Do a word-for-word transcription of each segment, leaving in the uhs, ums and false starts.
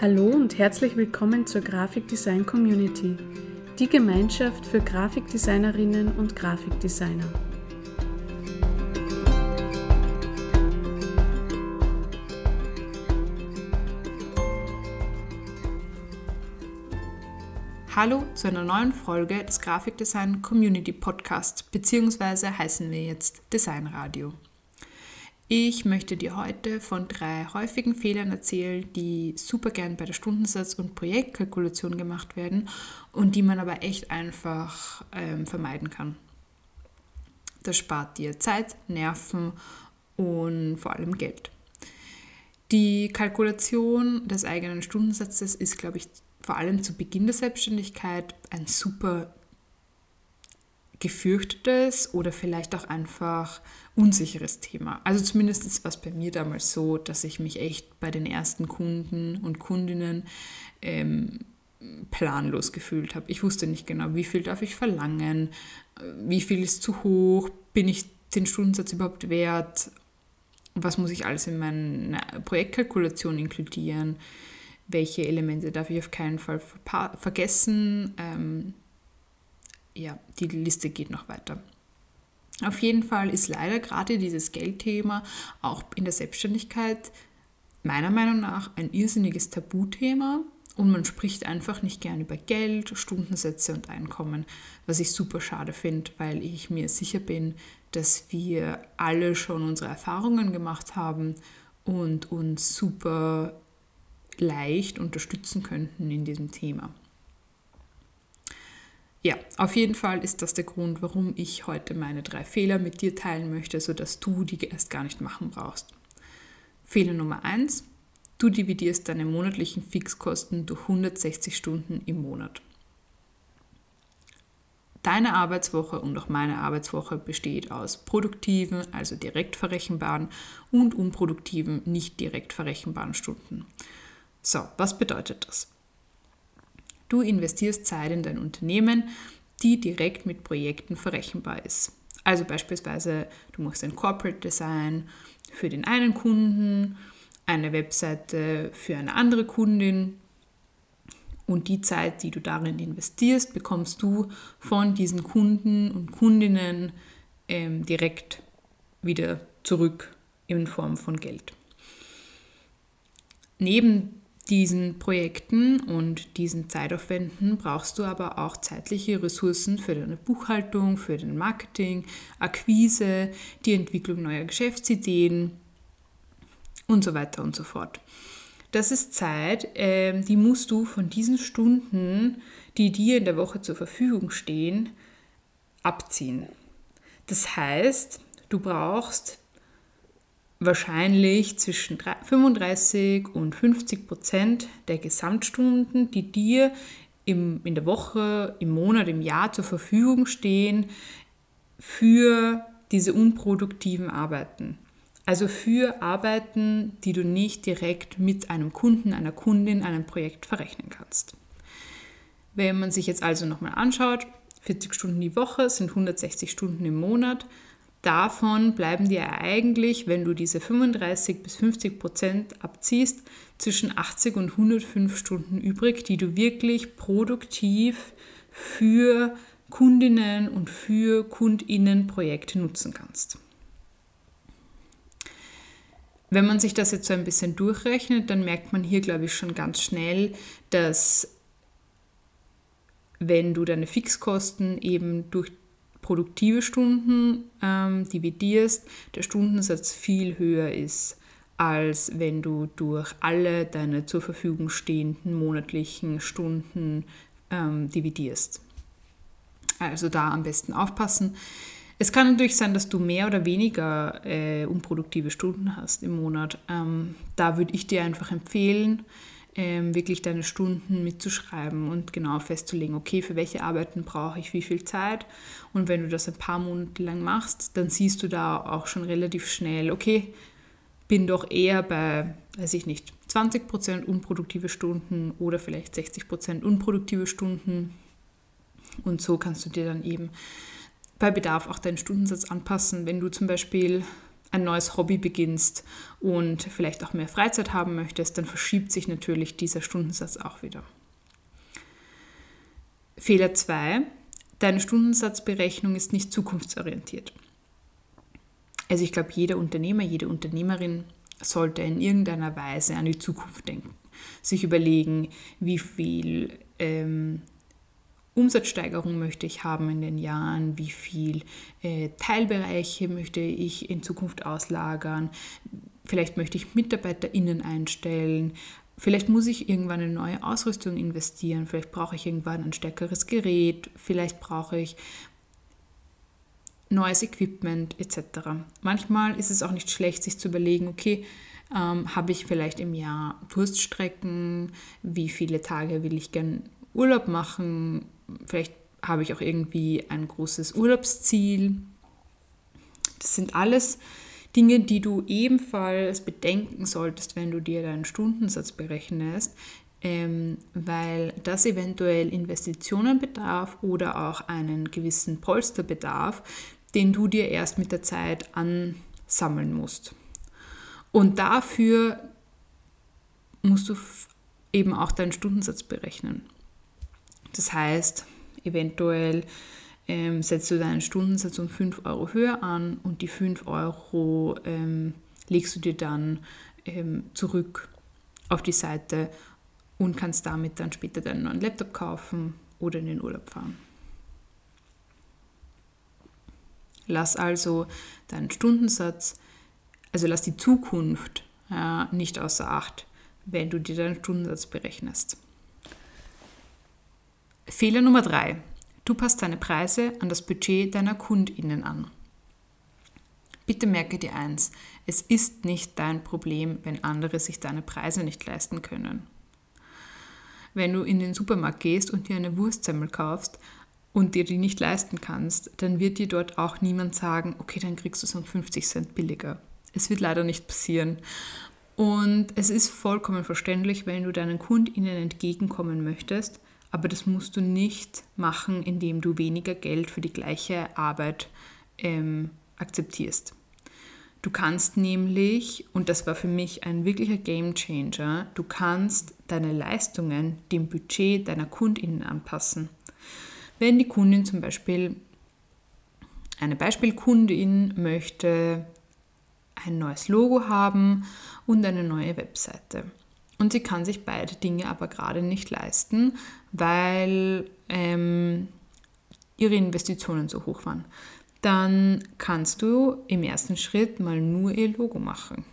Hallo und herzlich willkommen zur Grafikdesign Community, die Gemeinschaft für Grafikdesignerinnen und Grafikdesigner. Hallo zu einer neuen Folge des Grafikdesign Community Podcasts, beziehungsweise heißen wir jetzt Designradio. Ich möchte dir heute von drei häufigen Fehlern erzählen, die super gern bei der Stundensatz- und Projektkalkulation gemacht werden und die man aber echt einfach ähm, vermeiden kann. Das spart dir Zeit, Nerven und vor allem Geld. Die Kalkulation des eigenen Stundensatzes ist, glaube ich, vor allem zu Beginn der Selbstständigkeit ein super gefürchtetes oder vielleicht auch einfach unsicheres Thema. Also zumindest war es bei mir damals so, dass ich mich echt bei den ersten Kunden und Kundinnen ähm, planlos gefühlt habe. Ich wusste nicht genau, wie viel darf ich verlangen, wie viel ist zu hoch, bin ich den Stundensatz überhaupt wert, was muss ich alles in meine Projektkalkulation inkludieren, welche Elemente darf ich auf keinen Fall verpa- vergessen, ähm, Ja, die Liste geht noch weiter. Auf jeden Fall ist leider gerade dieses Geldthema auch in der Selbstständigkeit meiner Meinung nach ein irrsinniges Tabuthema und man spricht einfach nicht gern über Geld, Stundensätze und Einkommen, was ich super schade finde, weil ich mir sicher bin, dass wir alle schon unsere Erfahrungen gemacht haben und uns super leicht unterstützen könnten in diesem Thema. Ja, auf jeden Fall ist das der Grund, warum ich heute meine drei Fehler mit dir teilen möchte, sodass du die erst gar nicht machen brauchst. Fehler Nummer eins. Du dividierst deine monatlichen Fixkosten durch hundertsechzig Stunden im Monat. Deine Arbeitswoche und auch meine Arbeitswoche besteht aus produktiven, also direkt verrechenbaren und unproduktiven, nicht direkt verrechenbaren Stunden. So, was bedeutet das? Du investierst Zeit in dein Unternehmen, die direkt mit Projekten verrechenbar ist. Also beispielsweise, du machst ein Corporate Design für den einen Kunden, eine Webseite für eine andere Kundin und die Zeit, die du darin investierst, bekommst du von diesen Kunden und Kundinnen ähm, direkt wieder zurück in Form von Geld. Neben diesen Projekten und diesen Zeitaufwänden brauchst du aber auch zeitliche Ressourcen für deine Buchhaltung, für den Marketing, Akquise, die Entwicklung neuer Geschäftsideen und so weiter und so fort. Das ist Zeit, die musst du von diesen Stunden, die dir in der Woche zur Verfügung stehen, abziehen. Das heißt, du brauchst wahrscheinlich zwischen fünfunddreißig und fünfzig Prozent der Gesamtstunden, die dir im, in der Woche, im Monat, im Jahr zur Verfügung stehen, für diese unproduktiven Arbeiten. Also für Arbeiten, die du nicht direkt mit einem Kunden, einer Kundin, einem Projekt verrechnen kannst. Wenn man sich jetzt also nochmal anschaut, vierzig Stunden die Woche sind hundertsechzig Stunden im Monat. Davon bleiben dir eigentlich, wenn du diese fünfunddreißig bis fünfzig Prozent abziehst, zwischen achtzig und hundertfünf Stunden übrig, die du wirklich produktiv für Kundinnen und für KundInnen-Projekte nutzen kannst. Wenn man sich das jetzt so ein bisschen durchrechnet, dann merkt man hier, glaube ich, schon ganz schnell, dass wenn du deine Fixkosten eben durch produktive Stunden ähm, dividierst, der Stundensatz viel höher ist, als wenn du durch alle deine zur Verfügung stehenden monatlichen Stunden ähm, dividierst. Also da am besten aufpassen. Es kann natürlich sein, dass du mehr oder weniger äh, unproduktive Stunden hast im Monat. Ähm, da würde ich dir einfach empfehlen, wirklich deine Stunden mitzuschreiben und genau festzulegen, okay, für welche Arbeiten brauche ich wie viel Zeit, und wenn du das ein paar Monate lang machst, dann siehst du da auch schon relativ schnell, okay, bin doch eher bei, weiß ich nicht, zwanzig Prozent unproduktive Stunden oder vielleicht sechzig Prozent unproduktive Stunden, und so kannst du dir dann eben bei Bedarf auch deinen Stundensatz anpassen. Wenn du zum Beispiel ein neues Hobby beginnst und vielleicht auch mehr Freizeit haben möchtest, dann verschiebt sich natürlich dieser Stundensatz auch wieder. Fehler zwei. Deine Stundensatzberechnung ist nicht zukunftsorientiert. Also ich glaube, jeder Unternehmer, jede Unternehmerin sollte in irgendeiner Weise an die Zukunft denken. Sich überlegen, wie viel ähm, Umsatzsteigerung möchte ich haben in den Jahren, wie viel äh, Teilbereiche möchte ich in Zukunft auslagern, vielleicht möchte ich MitarbeiterInnen einstellen, vielleicht muss ich irgendwann in neue Ausrüstung investieren, vielleicht brauche ich irgendwann ein stärkeres Gerät, vielleicht brauche ich neues Equipment et cetera. Manchmal ist es auch nicht schlecht, sich zu überlegen, okay, ähm, habe ich vielleicht im Jahr Durststrecken, wie viele Tage will ich gern Urlaub machen, vielleicht habe ich auch irgendwie ein großes Urlaubsziel. Das sind alles Dinge, die du ebenfalls bedenken solltest, wenn du dir deinen Stundensatz berechnest, ähm, weil das eventuell Investitionen bedarf oder auch einen gewissen Polsterbedarf, den du dir erst mit der Zeit ansammeln musst. Und dafür musst du eben auch deinen Stundensatz berechnen. Das heißt, eventuell ähm, setzt du deinen Stundensatz um fünf Euro höher an und die fünf Euro ähm, legst du dir dann ähm, zurück auf die Seite und kannst damit dann später deinen neuen Laptop kaufen oder in den Urlaub fahren. Lass also deinen Stundensatz, also lass die Zukunft ja, nicht außer Acht, wenn du dir deinen Stundensatz berechnest. Fehler Nummer drei. Du passt deine Preise an das Budget deiner KundInnen an. Bitte merke dir eins, es ist nicht dein Problem, wenn andere sich deine Preise nicht leisten können. Wenn du in den Supermarkt gehst und dir eine Wurstsemmel kaufst und dir die nicht leisten kannst, dann wird dir dort auch niemand sagen, okay, dann kriegst du es um fünfzig Cent billiger. Es wird leider nicht passieren. Und es ist vollkommen verständlich, wenn du deinen KundInnen entgegenkommen möchtest, aber das musst du nicht machen, indem du weniger Geld für die gleiche Arbeit ähm, akzeptierst. Du kannst nämlich, und das war für mich ein wirklicher Gamechanger, du kannst deine Leistungen dem Budget deiner KundInnen anpassen. Wenn die Kundin zum Beispiel, eine Beispielkundin möchte ein neues Logo haben und eine neue Webseite. Und sie kann sich beide Dinge aber gerade nicht leisten, weil ähm, ihre Investitionen so hoch waren. Dann kannst du im ersten Schritt mal nur ihr Logo machen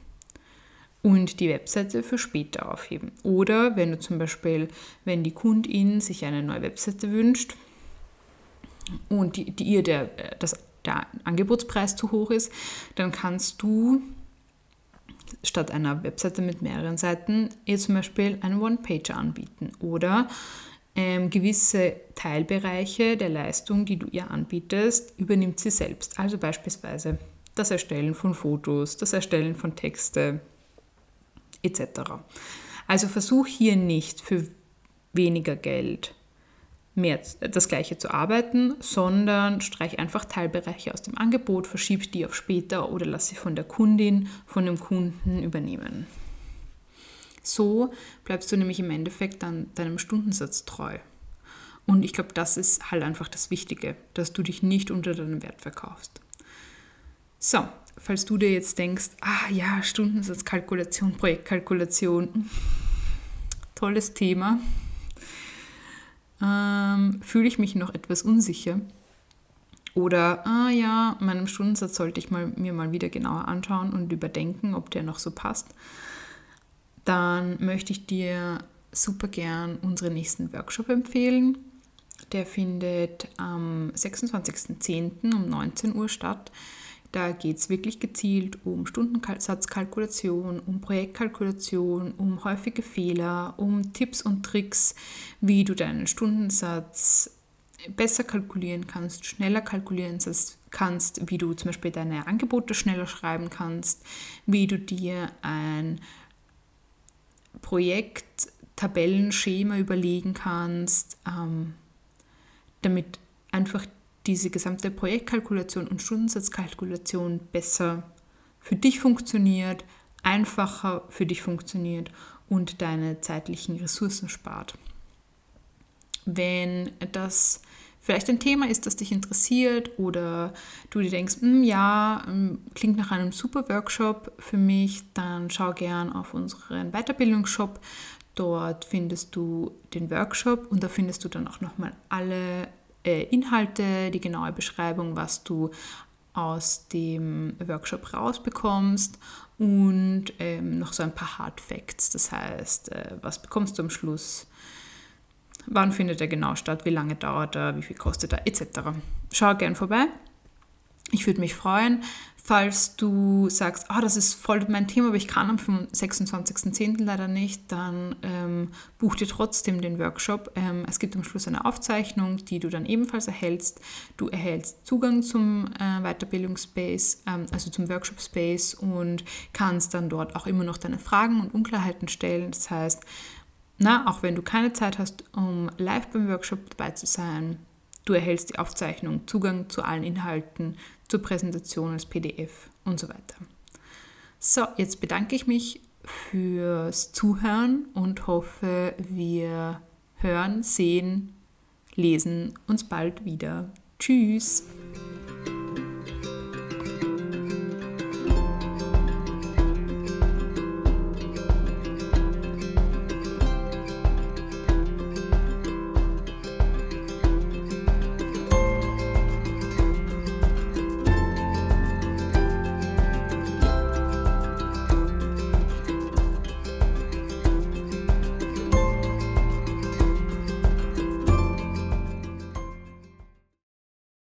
und die Webseite für später aufheben. Oder wenn du zum Beispiel, wenn die Kundin sich eine neue Webseite wünscht und die, die ihr der, das, der Angebotspreis zu hoch ist, dann kannst du statt einer Webseite mit mehreren Seiten ihr zum Beispiel einen One-Pager anbieten oder ähm, gewisse Teilbereiche der Leistung, die du ihr anbietest, übernimmt sie selbst. Also beispielsweise das Erstellen von Fotos, das Erstellen von Texte et cetera. Also versuch hier nicht für weniger Geld mehr das Gleiche zu arbeiten, sondern streich einfach Teilbereiche aus dem Angebot, verschieb die auf später oder lass sie von der Kundin, von dem Kunden übernehmen. So bleibst du nämlich im Endeffekt dann deinem Stundensatz treu. Und ich glaube, das ist halt einfach das Wichtige, dass du dich nicht unter deinem Wert verkaufst. So, falls du dir jetzt denkst, ah ja, Stundensatzkalkulation, Projektkalkulation, tolles Thema, Ähm, fühle ich mich noch etwas unsicher oder, ah ja, meinen Stundensatz sollte ich mal, mir mal wieder genauer anschauen und überdenken, ob der noch so passt, dann möchte ich dir super gern unseren nächsten Workshop empfehlen. Der findet am sechsundzwanzigsten zehnten um neunzehn Uhr statt. Da geht es wirklich gezielt um Stundensatzkalkulation, um Projektkalkulation, um häufige Fehler, um Tipps und Tricks, wie du deinen Stundensatz besser kalkulieren kannst, schneller kalkulieren kannst, wie du zum Beispiel deine Angebote schneller schreiben kannst, wie du dir ein Projekt-Tabellenschema überlegen kannst, damit einfach diese gesamte Projektkalkulation und Stundensatzkalkulation besser für dich funktioniert, einfacher für dich funktioniert und deine zeitlichen Ressourcen spart. Wenn das vielleicht ein Thema ist, das dich interessiert oder du dir denkst, ja, klingt nach einem super Workshop für mich, dann schau gern auf unseren Weiterbildungsshop. Dort findest du den Workshop und da findest du dann auch nochmal alle Inhalte, die genaue Beschreibung, was du aus dem Workshop rausbekommst und ähm, noch so ein paar Hard Facts. Das heißt, äh, was bekommst du am Schluss, wann findet er genau statt, wie lange dauert er, wie viel kostet er, et cetera. Schau gern vorbei. Ich würde mich freuen, falls du sagst, oh, das ist voll mein Thema, aber ich kann am sechsundzwanzigsten zehnten leider nicht, dann ähm, buch dir trotzdem den Workshop. Ähm, es gibt am Schluss eine Aufzeichnung, die du dann ebenfalls erhältst. Du erhältst Zugang zum äh, Weiterbildungsspace, ähm, also zum Workshop-Space und kannst dann dort auch immer noch deine Fragen und Unklarheiten stellen. Das heißt, na, auch wenn du keine Zeit hast, um live beim Workshop dabei zu sein, du erhältst die Aufzeichnung, Zugang zu allen Inhalten, zur Präsentation als P D F und so weiter. So, jetzt bedanke ich mich fürs Zuhören und hoffe, wir hören, sehen, lesen uns bald wieder. Tschüss!